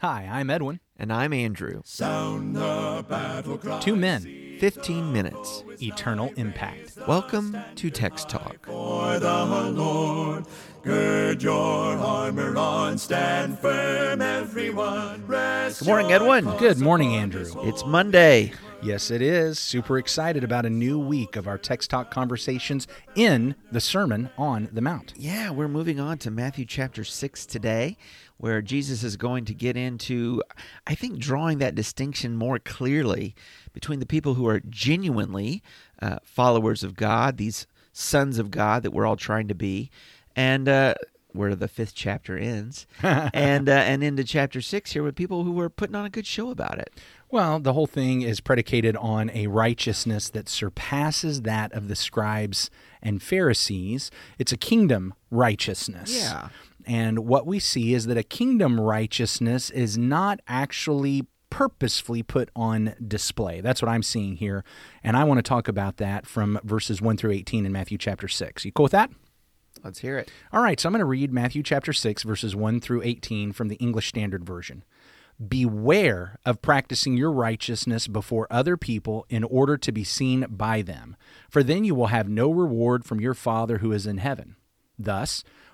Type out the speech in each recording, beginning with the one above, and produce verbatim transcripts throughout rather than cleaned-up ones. Hi, I'm Edwin. And I'm Andrew. Sound the battle cry. Two men. fifteen minutes. Eternal impact. Welcome to Text Talk. For the Lord, gird your armor on, stand firm, everyone. Rest. Good morning, Edwin. Good morning, Andrew. It's Monday. Yes, it is. Super excited about a new week of our Text Talk conversations in the Sermon on the Mount. Yeah, we're moving on to Matthew chapter six today, where Jesus is going to get into, I think, drawing that distinction more clearly between the people who are genuinely uh, followers of God, these sons of God that we're all trying to be, and uh, where the fifth chapter ends, and uh, and into chapter six here with people who were putting on a good show about it. Well, the whole thing is predicated on a righteousness that surpasses that of the scribes and Pharisees. It's a kingdom righteousness. Yeah. And what we see is that a kingdom righteousness is not actually purposefully put on display. That's what I'm seeing here. And I want to talk about that from verses one through eighteen in Matthew chapter six. You cool with that? Let's hear it. All right, so I'm going to read Matthew chapter six, verses one through eighteen from the English Standard Version. Beware of practicing your righteousness before other people in order to be seen by them, for then you will have no reward from your Father who is in heaven. Thus,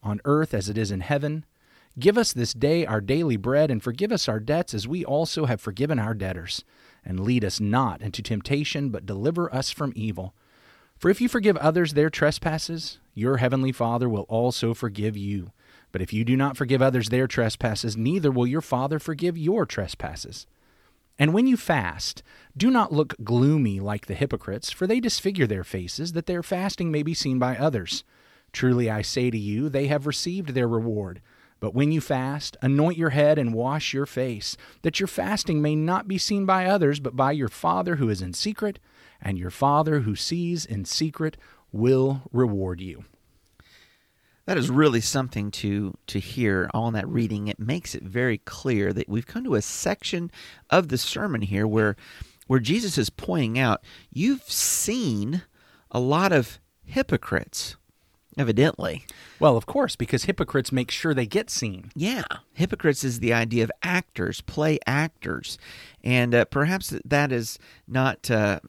on earth as it is in heaven. Give us this day our daily bread, and forgive us our debts as we also have forgiven our debtors. And lead us not into temptation, but deliver us from evil. For if you forgive others their trespasses, your heavenly Father will also forgive you. But if you do not forgive others their trespasses, neither will your Father forgive your trespasses. And when you fast, do not look gloomy like the hypocrites, for they disfigure their faces, that their fasting may be seen by others. Truly I say to you, they have received their reward. But when you fast, anoint your head and wash your face, that your fasting may not be seen by others, but by your Father who is in secret, and your Father who sees in secret will reward you. That is really something to to hear all in that reading. It makes it very clear that we've come to a section of the sermon here where where Jesus is pointing out, you've seen a lot of hypocrites. Evidently. Well, of course, because hypocrites make sure they get seen. Yeah. Hypocrites is the idea of actors, play actors. And uh, perhaps that is not uh,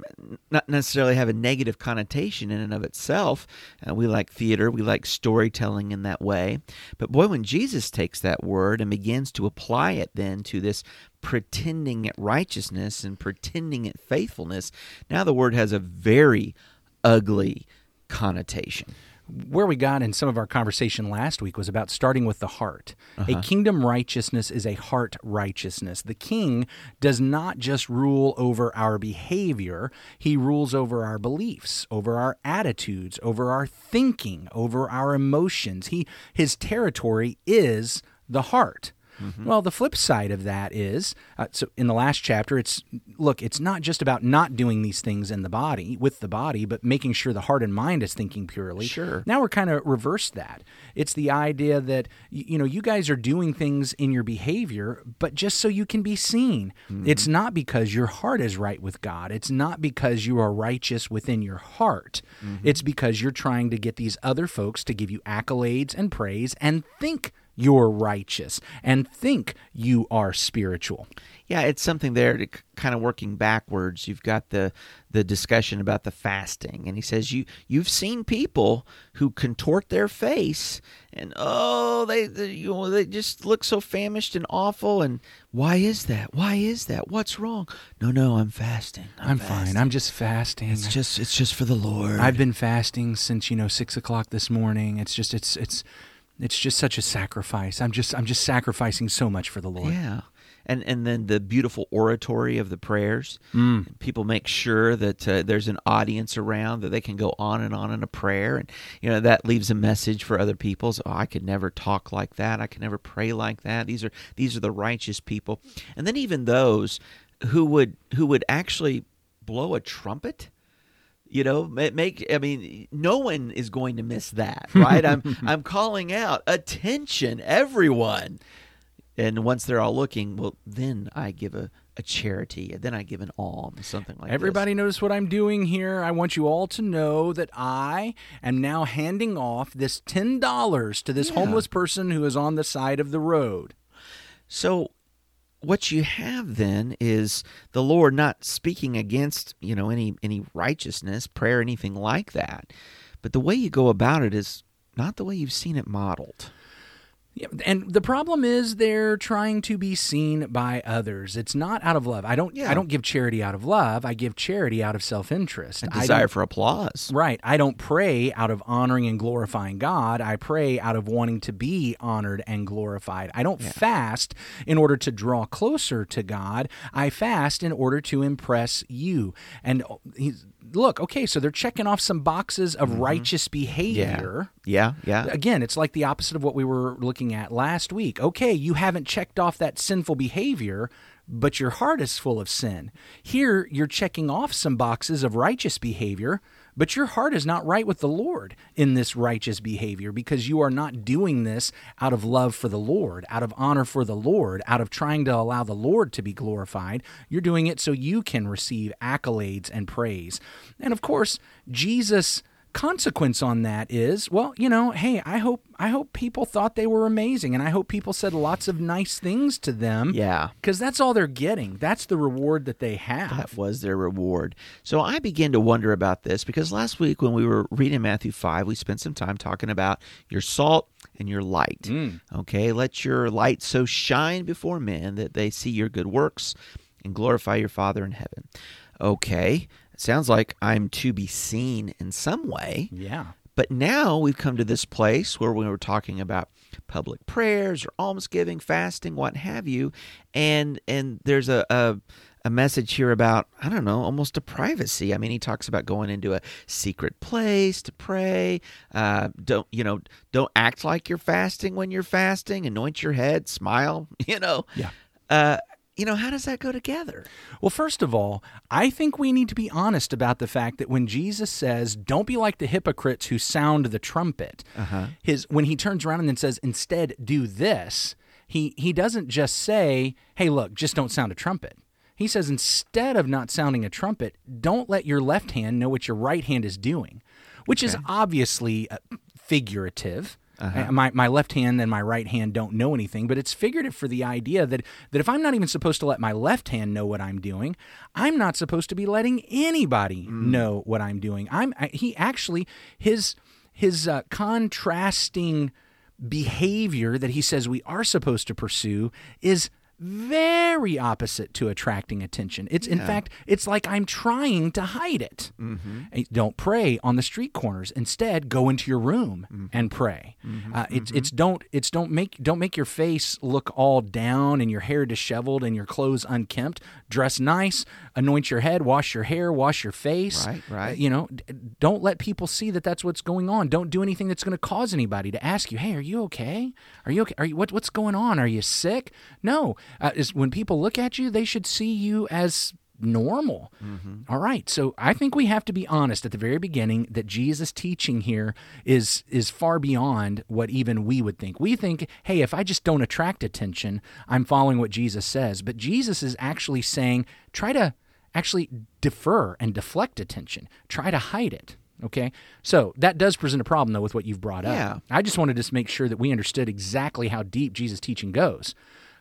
not necessarily have a negative connotation in and of itself. Uh, we like theater. We like storytelling in that way. But boy, when Jesus takes that word and begins to apply it then to this pretending at righteousness and pretending at faithfulness, now the word has a very ugly connotation. Where we got in some of our conversation last week was about starting with the heart. Uh-huh. A kingdom righteousness is a heart righteousness. The king does not just rule over our behavior. He rules over our beliefs, over our attitudes, over our thinking, over our emotions. He, his territory is the heart. Mm-hmm. Well, the flip side of that is, uh, so in the last chapter, it's, look, it's not just about not doing these things in the body, with the body, but making sure the heart and mind is thinking purely. Sure. Now we're kind of reversed that. It's the idea that, you know, you guys are doing things in your behavior, but just so you can be seen. Mm-hmm. It's not because your heart is right with God. It's not because you are righteous within your heart. Mm-hmm. It's because you're trying to get these other folks to give you accolades and praise and think you're righteous and think you are spiritual. Yeah, it's something there to kind of working backwards. You've got the the discussion about the fasting, and he says you you've seen people who contort their face, and oh, they, they you know they just look so famished and awful. And why is that? Why is that? What's wrong? No, no, I'm fasting. I'm, I'm fasting. fine. I'm just fasting. It's just it's just for the Lord. I've been fasting since you know six o'clock this morning. It's just it's it's it's just such a sacrifice. I'm just I'm just sacrificing so much for the Lord. Yeah. And and then the beautiful oratory of the prayers. Mm. People make sure that uh, there's an audience around that they can go on and on in a prayer, and you know that leaves a message for other people. So, oh, I could never talk like that. I could never pray like that. These are these are the righteous people. And then even those who would who would actually blow a trumpet. You know, make I mean, no one is going to miss that, right? I'm I'm calling out, attention, everyone. And once they're all looking, well, then I give a, a charity, and then I give an alms, something like that. Everybody notice what I'm doing here. I want you all to know that I am now handing off this ten dollars to this yeah. homeless person who is on the side of the road. So what you have then is the Lord not speaking against, you know, any, any righteousness, prayer, anything like that. But the way you go about it is not the way you've seen it modeled. And the problem is they're trying to be seen by others. It's not out of love. I don't yeah. I don't give charity out of love. I give charity out of self-interest. And desire for applause. Right. I don't pray out of honoring and glorifying God. I pray out of wanting to be honored and glorified. I don't yeah. fast in order to draw closer to God. I fast in order to impress you. And he's... Look, okay, so they're checking off some boxes of mm-hmm. righteous behavior. Yeah. yeah, yeah. Again, it's like the opposite of what we were looking at last week. Okay, you haven't checked off that sinful behavior, but your heart is full of sin. Here, you're checking off some boxes of righteous behavior, but your heart is not right with the Lord in this righteous behavior because you are not doing this out of love for the Lord, out of honor for the Lord, out of trying to allow the Lord to be glorified. You're doing it so you can receive accolades and praise. And of course, Jesus' consequence on that is, well, you know, hey, I hope I hope people thought they were amazing, and I hope people said lots of nice things to them. Yeah. Because that's all they're getting. That's the reward that they have. That was their reward. So I begin to wonder about this, because last week when we were reading Matthew five, we spent some time talking about your salt and your light. Mm. Okay, let your light so shine before men that they see your good works and glorify your Father in heaven. Okay. Sounds like I'm to be seen in some way. Yeah. But now we've come to this place where we were talking about public prayers or almsgiving, fasting, what have you, and and there's a, a a message here about, I don't know, almost a privacy. I mean, he talks about going into a secret place to pray. Uh, don't you know? Don't act like you're fasting when you're fasting. Anoint your head, smile. You know. Yeah. Uh, You know, how does that go together? Well, first of all, I think we need to be honest about the fact that when Jesus says, don't be like the hypocrites who sound the trumpet, uh-huh. his when he turns around and then says, instead, do this, he, he doesn't just say, hey, look, just don't sound a trumpet. He says, instead of not sounding a trumpet, don't let your left hand know what your right hand is doing, which okay. is obviously figurative. Uh-huh. My my left hand and my right hand don't know anything, but it's figurative for the idea that, that if I'm not even supposed to let my left hand know what I'm doing, I'm not supposed to be letting anybody mm. know what I'm doing. I'm I, he actually, his, his uh, contrasting behavior that he says we are supposed to pursue is very opposite to attracting attention. It's yeah. in fact, it's like I'm trying to hide it. Mm-hmm. Don't pray on the street corners. Instead, go into your room mm-hmm. and pray. Mm-hmm. Uh, it's mm-hmm. it's don't it's don't make don't make your face look all down and your hair disheveled and your clothes unkempt. Dress nice, anoint your head, wash your hair, wash your face. Right, right. Uh, you know, d- don't let people see that that's what's going on. Don't do anything that's going to cause anybody to ask you, "Hey, are you okay? Are you okay? Are you what what's going on? Are you sick?" No. Uh, is when people look at you, they should see you as normal. Mm-hmm. All right. So I think we have to be honest at the very beginning that Jesus' teaching here is is far beyond what even we would think. We think, hey, if I just don't attract attention, I'm following what Jesus says. But Jesus is actually saying, try to actually defer and deflect attention. Try to hide it. Okay? So that does present a problem, though, with what you've brought up. Yeah. I just wanted to make sure that we understood exactly how deep Jesus' teaching goes.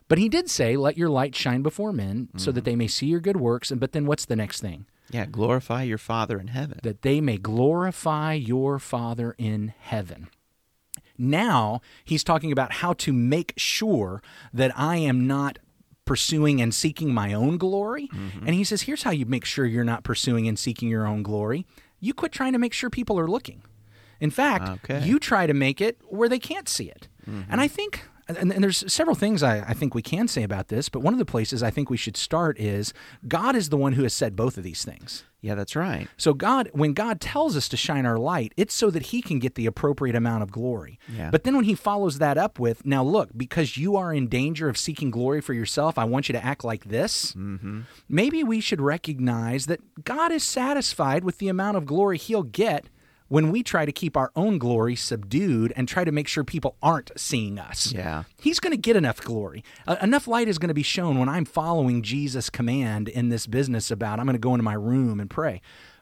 But he did say, let your light shine before men, mm-hmm. so that they may see your good works. And But then what's the next thing? Yeah, glorify your Father in heaven. That they may glorify your Father in heaven. Now, he's talking about how to make sure that I am not pursuing and seeking my own glory. Mm-hmm. And he says, here's how you make sure you're not pursuing and seeking your own glory. You quit trying to make sure people are looking. In fact, okay. you try to make it where they can't see it. Mm-hmm. And I think, and, and there's several things I, I think we can say about this, but one of the places I think we should start is God is the one who has said both of these things. Yeah, that's right. So God, when God tells us to shine our light, it's so that he can get the appropriate amount of glory. Yeah. But then when he follows that up with, now look, because you are in danger of seeking glory for yourself, I want you to act like this. Mm-hmm. Maybe we should recognize that God is satisfied with the amount of glory he'll get when we try to keep our own glory subdued and try to make sure people aren't seeing us. Yeah. He's going to get enough glory. Uh, enough light is going to be shown when I'm following Jesus' command in this business about I'm going to go into my room and pray.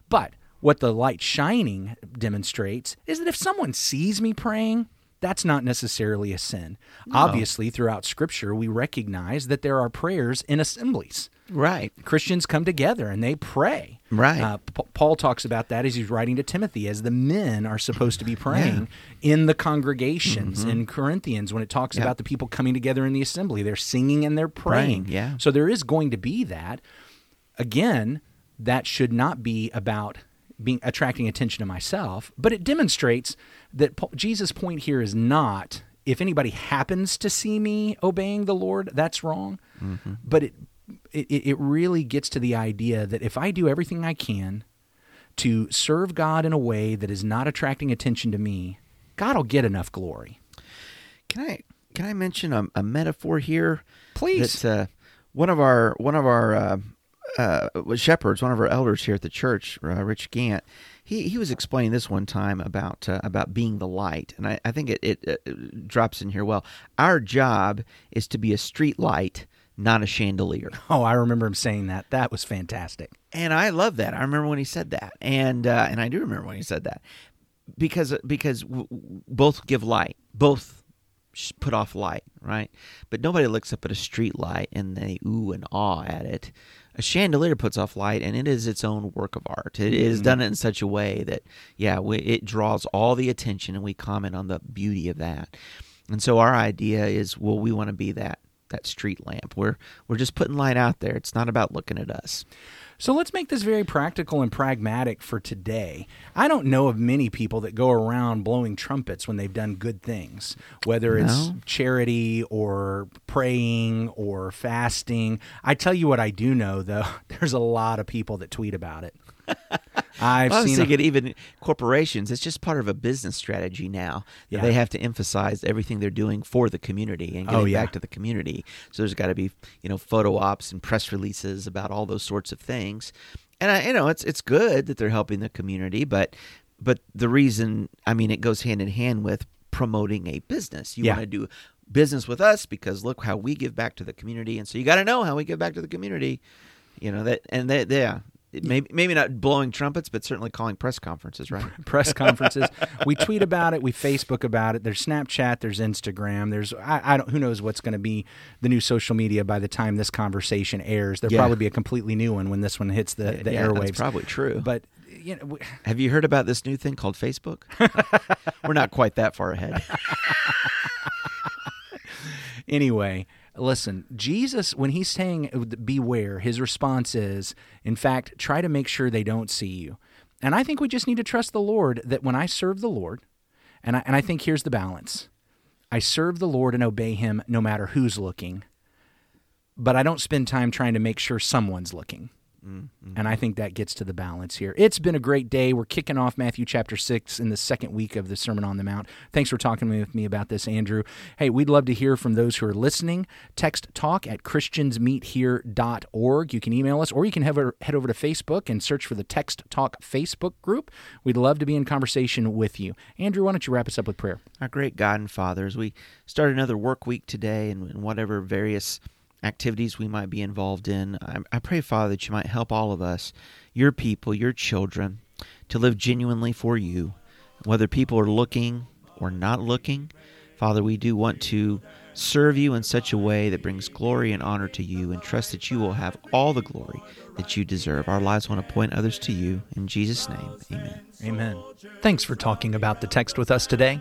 But what the light shining demonstrates is that if someone sees me praying, that's not necessarily a sin. No. Obviously, throughout Scripture, we recognize that there are prayers in assemblies. Right. Christians come together and they pray. Right. Uh, P- Paul talks about that as he's writing to Timothy, as the men are supposed to be praying yeah. in the congregations, mm-hmm. in Corinthians, when it talks yep. about the people coming together in the assembly. They're singing and they're praying. praying yeah. So there is going to be that. Again, that should not be about being attracting attention to myself, but it demonstrates that Paul, Jesus' point here is not, if anybody happens to see me obeying the Lord, that's wrong. Mm-hmm. But it It, it really gets to the idea that if I do everything I can to serve God in a way that is not attracting attention to me, God will get enough glory. Can I can I mention a, a metaphor here? Please. That, uh, one of our one of our uh, uh, shepherds, one of our elders here at the church, uh, Rich Gant, he he was explaining this one time about uh, about being the light, and I, I think it, it, it drops in here well. Our job is to be a street light, not a chandelier. Oh, I remember him saying that. That was fantastic. And I love that. I remember when he said that. And uh, and I do remember when he said that. Because because w- w- both give light. Both put off light, right? But nobody looks up at a street light and they ooh and awe at it. A chandelier puts off light, and it is its own work of art. It is done in such a way that, yeah, we, it draws all the attention, and we comment on the beauty of that. And so our idea is, well, we want to be that. that street lamp. We're, we're just putting light out there. It's not about looking at us. So let's make this very practical and pragmatic for today. I don't know of many people that go around blowing trumpets when they've done good things, whether it's no. charity or praying or fasting. I tell you what I do know, though, there's a lot of people that tweet about it. I've well, seen it even corporations. It's just part of a business strategy now. That yeah. They have to emphasize everything they're doing for the community and giving oh, yeah. back to the community. So there's got to be, you know, photo ops and press releases about all those sorts of things. And I, you know, it's it's good that they're helping the community, but but the reason, I mean, it goes hand in hand with promoting a business. You yeah. want to do business with us because look how we give back to the community, and so you got to know how we give back to the community. You know that, and that, yeah. Maybe, maybe not blowing trumpets, but certainly calling press conferences, right? Press conferences. We tweet about it. We Facebook about it. There's Snapchat. There's Instagram. There's I, I don't. Who knows what's going to be the new social media by the time this conversation airs? There'll yeah. probably be a completely new one when this one hits the, the yeah, airwaves. That's probably true. But you know, we, have you heard about this new thing called Facebook? We're not quite that far ahead. Anyway. Listen, Jesus, when he's saying, beware, his response is, in fact, try to make sure they don't see you. And I think we just need to trust the Lord that when I serve the Lord, and I, and I think here's the balance, I serve the Lord and obey him no matter who's looking, but I don't spend time trying to make sure someone's looking. Mm-hmm. And I think that gets to the balance here. It's been a great day. We're kicking off Matthew chapter six in the second week of the Sermon on the Mount. Thanks for talking with me about this, Andrew. Hey, we'd love to hear from those who are listening. Text Talk at Christians Meet Here dot org. You can email us, or you can have a, head over to Facebook and search for the Text Talk Facebook group. We'd love to be in conversation with you. Andrew, why don't you wrap us up with prayer? Our great God and Father, as we start another work week today and whatever various activities we might be involved in, I, I pray, Father, that you might help all of us, your people, your children, to live genuinely for you, whether people are looking or not looking. Father, we do want to serve you in such a way that brings glory and honor to you, and trust that you will have all the glory that you deserve. Our lives want to point others to you. In Jesus' name, amen. Amen. Thanks for talking about the text with us today.